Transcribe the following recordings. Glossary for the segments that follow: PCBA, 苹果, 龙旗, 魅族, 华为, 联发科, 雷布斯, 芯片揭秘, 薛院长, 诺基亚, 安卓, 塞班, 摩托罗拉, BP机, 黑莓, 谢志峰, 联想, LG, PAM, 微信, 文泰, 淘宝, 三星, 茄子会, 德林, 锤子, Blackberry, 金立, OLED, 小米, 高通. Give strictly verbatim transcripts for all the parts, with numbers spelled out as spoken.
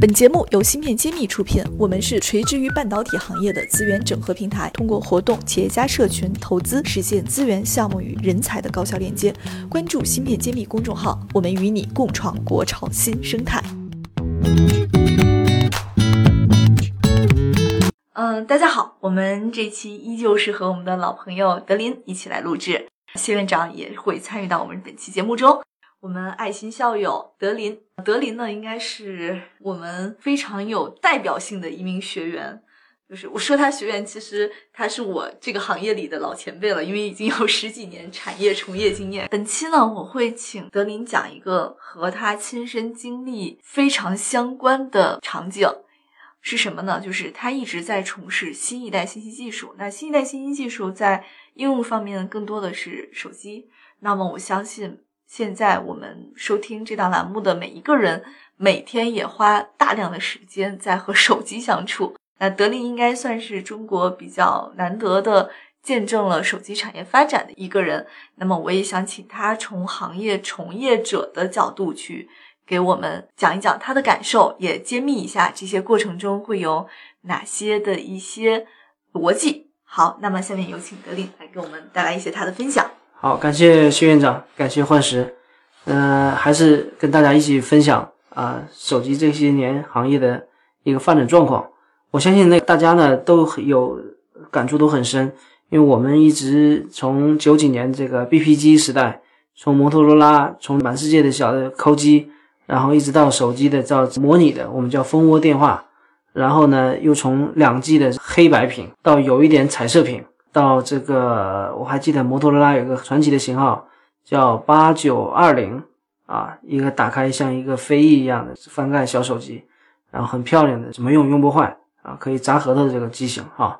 本节目由芯片揭秘出品，我们是垂直于半导体行业的资源整合平台，通过活动、企业家社群、投资，实现资源、项目与人才的高效链接。关注芯片揭秘公众号，我们与你共创国潮新生态。嗯，大家好，我们这期依旧是和我们的老朋友德林一起来录制，谢院长也会参与到我们本期节目中。我们爱心校友德林，德林呢应该是我们非常有代表性的一名学员，就是我说他学员，其实他是我这个行业里的老前辈了，因为已经有十几年产业从业经验。本期呢，我会请德林讲一个和他亲身经历非常相关的场景，是什么呢？就是他一直在从事新一代信息技术，那新一代信息技术在应用方面更多的是手机，那么我相信现在我们收听这档栏目的每一个人，每天也花大量的时间在和手机相处。那德林应该算是中国比较难得的见证了手机产业发展的一个人。那么我也想请他从行业从业者的角度去给我们讲一讲他的感受，也揭秘一下这些过程中会有哪些的一些逻辑。好，那么下面有请德林来给我们带来一些他的分享。好，感谢薛院长，感谢幻石，嗯、呃，还是跟大家一起分享啊、呃，手机这些年行业的一个发展状况。我相信那大家呢都有感触，都很深，因为我们一直从九几年这个 B P 机时代，从摩托罗拉，从满世界的小的抠机，然后一直到手机的叫模拟的，我们叫蜂窝电话，然后呢又从两 G 的黑白屏到有一点彩色屏。到这个我还记得摩托罗拉有一个传奇的型号叫八九二零啊，一个打开像一个飞翼一样的翻盖小手机，然后很漂亮的，怎么用用不坏啊，可以砸核桃的这个机型啊。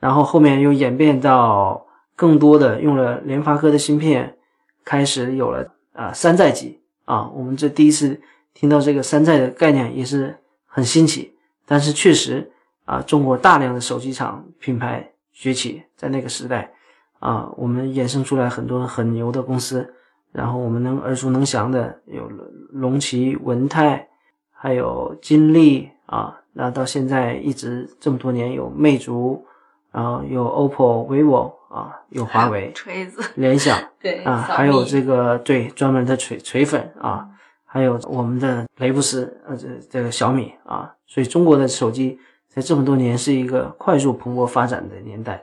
然后后面又演变到更多的用了联发科的芯片，开始有了啊山寨机啊，我们这第一次听到这个山寨的概念也是很新奇，但是确实啊中国大量的手机厂品牌崛起，在那个时代啊，我们衍生出来很多很牛的公司，然后我们能耳熟能详的有龙旗、文泰，还有金立啊，那到现在一直这么多年有魅族，然后有 O P P O、vivo 啊，有华为、锤子、联想，对啊，还有这个对专门的锤锤粉啊，还有我们的雷布斯呃这这个小米啊，所以中国的手机在这么多年是一个快速蓬勃发展的年代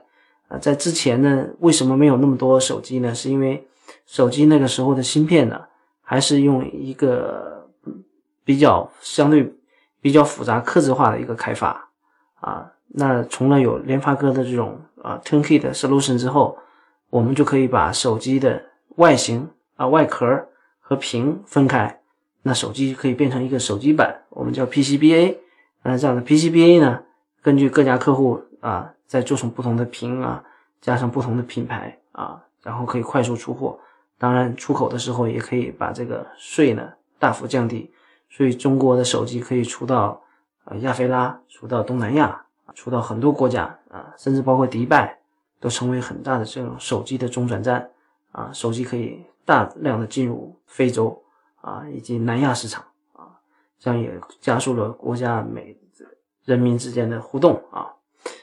啊、呃，在之前呢，为什么没有那么多手机呢？是因为手机那个时候的芯片呢，还是用一个比较相对比较复杂、客制化的一个开发啊。那从了有联发科的这种啊 turnkey 的 solution 之后，我们就可以把手机的外形啊、外壳和屏分开，那手机可以变成一个手机板，我们叫 P C B A。那这样的 P C B A 呢，根据各家客户啊，再做成不同的屏啊，加上不同的品牌啊，然后可以快速出货。当然出口的时候也可以把这个税呢大幅降低，所以中国的手机可以出到呃亚非拉，出到东南亚，出到很多国家啊，甚至包括迪拜都成为很大的这种手机的中转站啊，手机可以大量的进入非洲啊以及南亚市场。这样也加速了国家美人民之间的互动啊，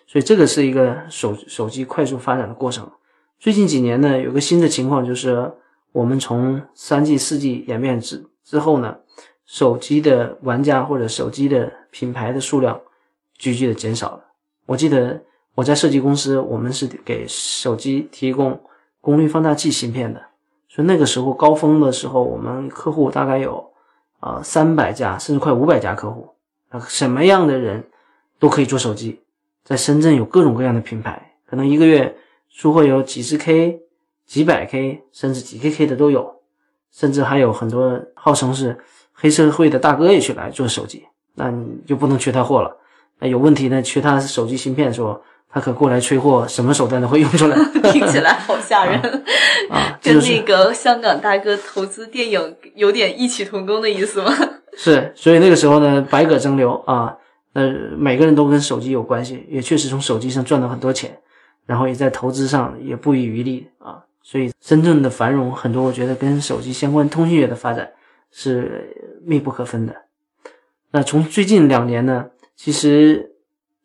所以这个是一个手手机快速发展的过程。最近几年呢，有个新的情况就是，我们从 三 G、四 G 演变之之后呢，手机的玩家或者手机的品牌的数量急剧的减少了。我记得我在设计公司，我们是给手机提供功率放大器芯片的，所以那个时候高峰的时候，我们客户大概有呃 ,三百 家甚至快五百家客户，什么样的人都可以做手机。在深圳有各种各样的品牌，可能一个月出货有几十 K, 几百 K, 甚至几 K K 的都有，甚至还有很多号称是黑社会的大哥也去来做手机，那你就不能缺他货了。那有问题呢，缺他手机芯片，说他可过来催货，什么手段都会用出来。听起来好吓人。啊啊就是、跟那个香港大哥投资电影有点异曲同工的意思吗？是，所以那个时候呢百舸争流啊，呃每个人都跟手机有关系，也确实从手机上赚到很多钱，然后也在投资上也不遗余力啊，所以深圳的繁荣很多我觉得跟手机相关通信业的发展是密不可分的。那从最近两年呢，其实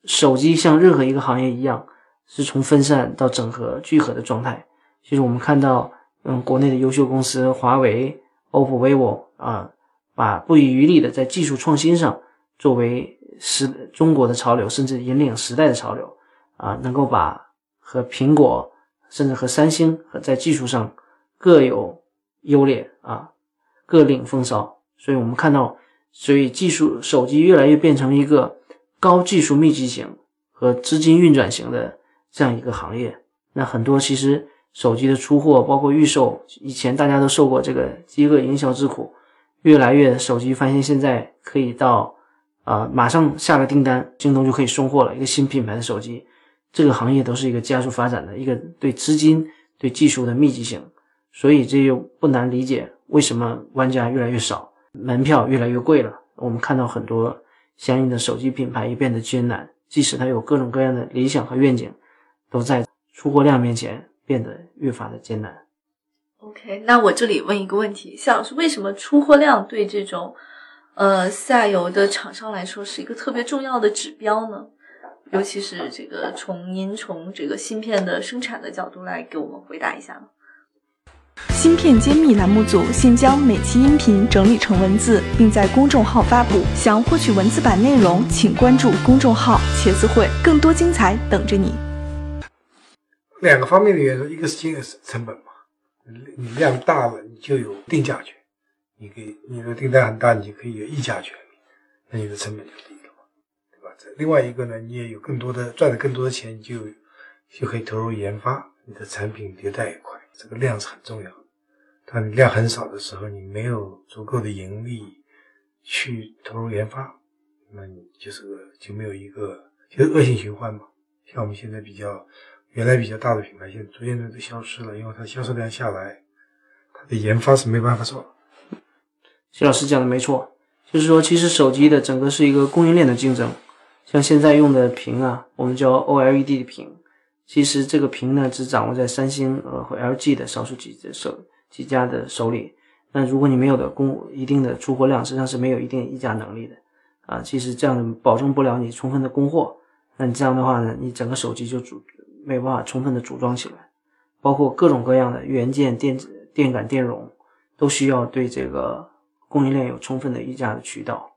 手机像任何一个行业一样，是从分散到整合聚合的状态。其实我们看到，嗯，国内的优秀公司华为、O P P O、vivo 啊，把不遗余力的在技术创新上作为时中国的潮流，甚至引领时代的潮流啊，能够把和苹果甚至和三星和在技术上各有优劣啊，各领风骚。所以我们看到，所以技术手机越来越变成一个高技术密集型和资金运转型的这样一个行业。那很多其实手机的出货包括预售，以前大家都受过这个饥饿营销之苦，越来越手机发现现在可以到呃马上下个订单，京东就可以送货了，一个新品牌的手机。这个行业都是一个加速发展的一个对资金对技术的密集型。所以这又不难理解为什么玩家越来越少，门票越来越贵了。我们看到很多相应的手机品牌也变得艰难，即使它有各种各样的理想和愿景，都在出货量面前变得越发的艰难。 OK， 那我这里问一个问题，夏老师，为什么出货量对这种呃下游的厂商来说是一个特别重要的指标呢？尤其是这个从您从这个芯片的生产的角度来给我们回答一下呢。芯片揭秘栏目组现将每期音频整理成文字，并在公众号发布，想获取文字版内容请关注公众号茄子会，更多精彩等着你。两个方面的元素，一个是经营成本嘛，你量大了你就有定价权，你给你的订单很大，你就可以有议价权，那你的成本就低了嘛，对吧？另外一个呢，你也有更多的赚了更多的钱，你就就可以投入研发，你的产品迭代也快，这个量是很重要的。当你量很少的时候，你没有足够的盈利去投入研发，那你就是个就没有一个就是恶性循环嘛。像我们现在比较原来比较大的品牌，现在逐渐的都消失了，因为它销售量下来，它的研发是没办法做。谢老师讲的没错，就是说其实手机的整个是一个供应链的竞争。像现在用的屏啊，我们叫 O L E D 的屏，其实这个屏呢只掌握在三星和 L G 的少数几手几家的手里。那如果你没有的供一定的出货量，实际上是没有一定议价能力的啊。其实这样保证不了你充分的供货，那你这样的话呢，你整个手机就主没有办法充分的组装起来，包括各种各样的元件、电子、电感、电容，都需要对这个供应链有充分的议价的渠道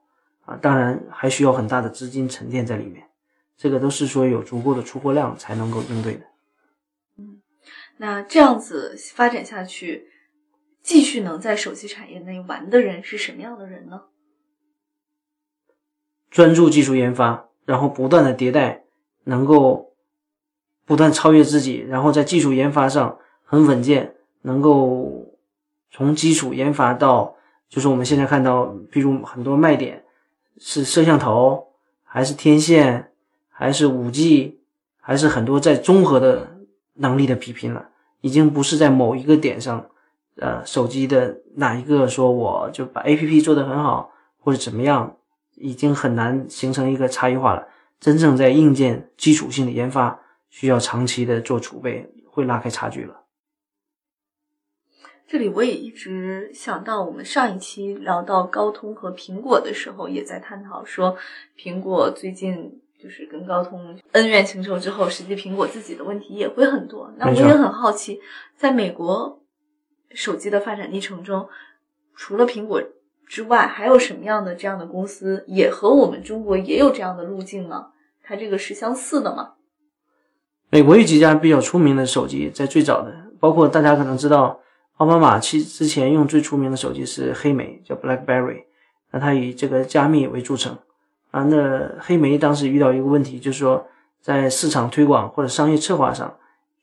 啊。当然还需要很大的资金沉淀在里面，这个都是说有足够的出货量才能够应对的。嗯，那这样子发展下去，继续能在手机产业内玩的人是什么样的人呢？专注技术研发，然后不断的迭代，能够不断超越自己，然后在技术研发上很稳健，能够从基础研发到就是我们现在看到比如很多卖点是摄像头还是天线还是 五G， 还是很多在综合的能力的比拼了，已经不是在某一个点上呃，手机的哪一个说我就把 A P P 做得很好或者怎么样，已经很难形成一个差异化了。真正在硬件基础性的研发需要长期的做储备，会拉开差距了。这里我也一直想到我们上一期聊到高通和苹果的时候，也在探讨说苹果最近就是跟高通恩怨情仇之后，实际苹果自己的问题也会很多。那我也很好奇，在美国手机的发展历程中，除了苹果之外还有什么样的这样的公司也和我们中国也有这样的路径吗？它这个是相似的吗？美国有几家比较出名的手机，在最早的包括大家可能知道奥巴马其之前用最出名的手机是黑莓，叫 Blackberry， 那它以这个加密为著称啊。那黑莓当时遇到一个问题，就是说在市场推广或者商业策划上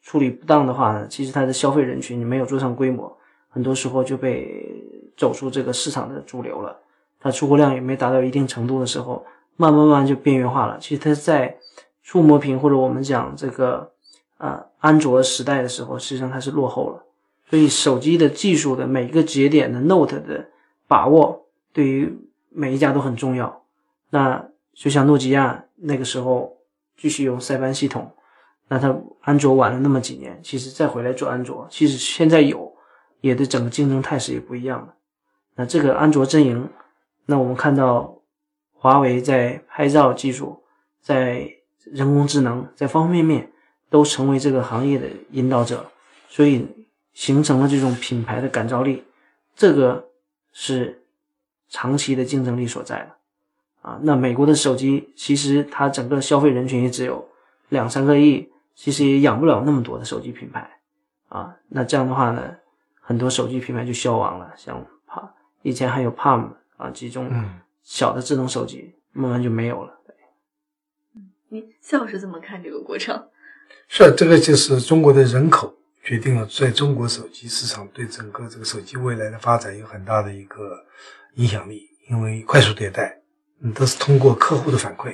处理不当的话呢，其实它的消费人群没有做上规模，很多时候就被走出这个市场的主流了，它出货量也没达到一定程度的时候，慢慢慢就边缘化了。其实它在触摸屏或者我们讲这个呃安卓时代的时候，实际上它是落后了。所以手机的技术的每一个节点的 Note 的把握对于每一家都很重要。那就像诺基亚那个时候继续用塞班系统，那它安卓晚了那么几年，其实再回来做安卓，其实现在有也对整个竞争态势也不一样了。那这个安卓阵营，那我们看到华为在拍照技术、在人工智能、在方方面面都成为这个行业的引导者，所以形成了这种品牌的感召力，这个是长期的竞争力所在的啊。那美国的手机其实它整个消费人群也只有两三个亿，其实也养不了那么多的手机品牌啊。那这样的话呢，很多手机品牌就消亡了，像以前还有 P A M 啊几种小的智能手机，慢慢就没有了。对，你夏老师怎么看这个过程？是，这个就是中国的人口决定了在中国手机市场对整个这个手机未来的发展有很大的一个影响力，因为快速迭代，嗯，都是通过客户的反馈。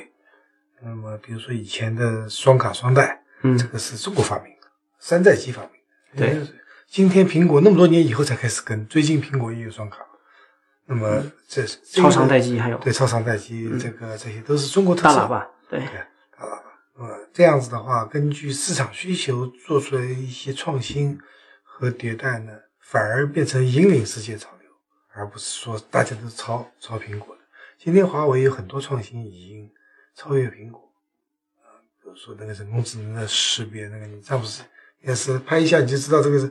那么比如说以前的双卡双待，嗯，这个是中国发明的，山寨机发明的。对，今天苹果那么多年以后才开始跟，最近苹果也有双卡。那么这是、嗯、超长待机，还有对超长待机、嗯、这个这些都是中国特色大喇叭，对对大喇叭。那么这样子的话，根据市场需求做出来一些创新和迭代呢，反而变成引领世界潮流，而不是说大家都抄抄苹果的。今天华为有很多创新已经超越苹果，呃，比如说那个人工智能的识别，那个你这不是也是拍一下你就知道这个是。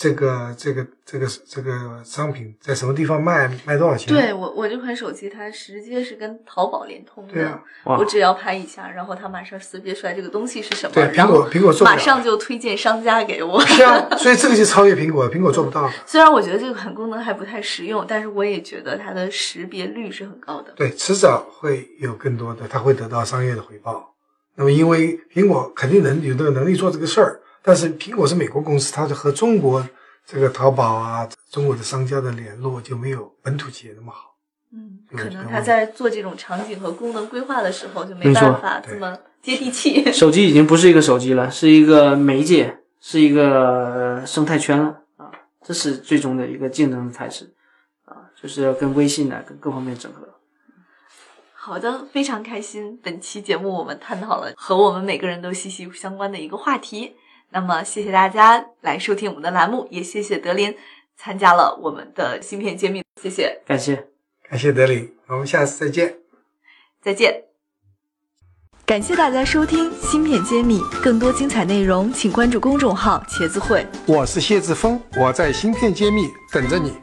这个这个这个这个商品在什么地方卖，卖多少钱？对，我我这款手机它直接是跟淘宝联通的，对啊、我只要拍一下，然后它马上识别出来这个东西是什么，对，苹果苹果做不到，马上就推荐商家给我。是啊，所以这个就超越苹果，苹果做不到、嗯。虽然我觉得这款功能还不太实用，但是我也觉得它的识别率是很高的。对，迟早会有更多的，它会得到商业的回报。那么因为苹果肯定能有那个能力做这个事儿。但是苹果是美国公司，它和中国这个淘宝啊、中国的商家的联络就没有本土企业那么好。嗯，可能它在做这种场景和功能规划的时候就没办法这么接地气。手机已经不是一个手机了，是一个媒介，是一个生态圈了啊！这是最终的一个竞争的态势啊，就是要跟微信啊、跟各方面整合。好的，非常开心。本期节目我们探讨了和我们每个人都息息相关的一个话题。那么谢谢大家来收听我们的栏目，也谢谢德林参加了我们的芯片揭秘，谢谢，感谢，感谢德林，我们下次再见，再见。感谢大家收听芯片揭秘，更多精彩内容请关注公众号茄子会。我是谢志峰，我在芯片揭秘等着你。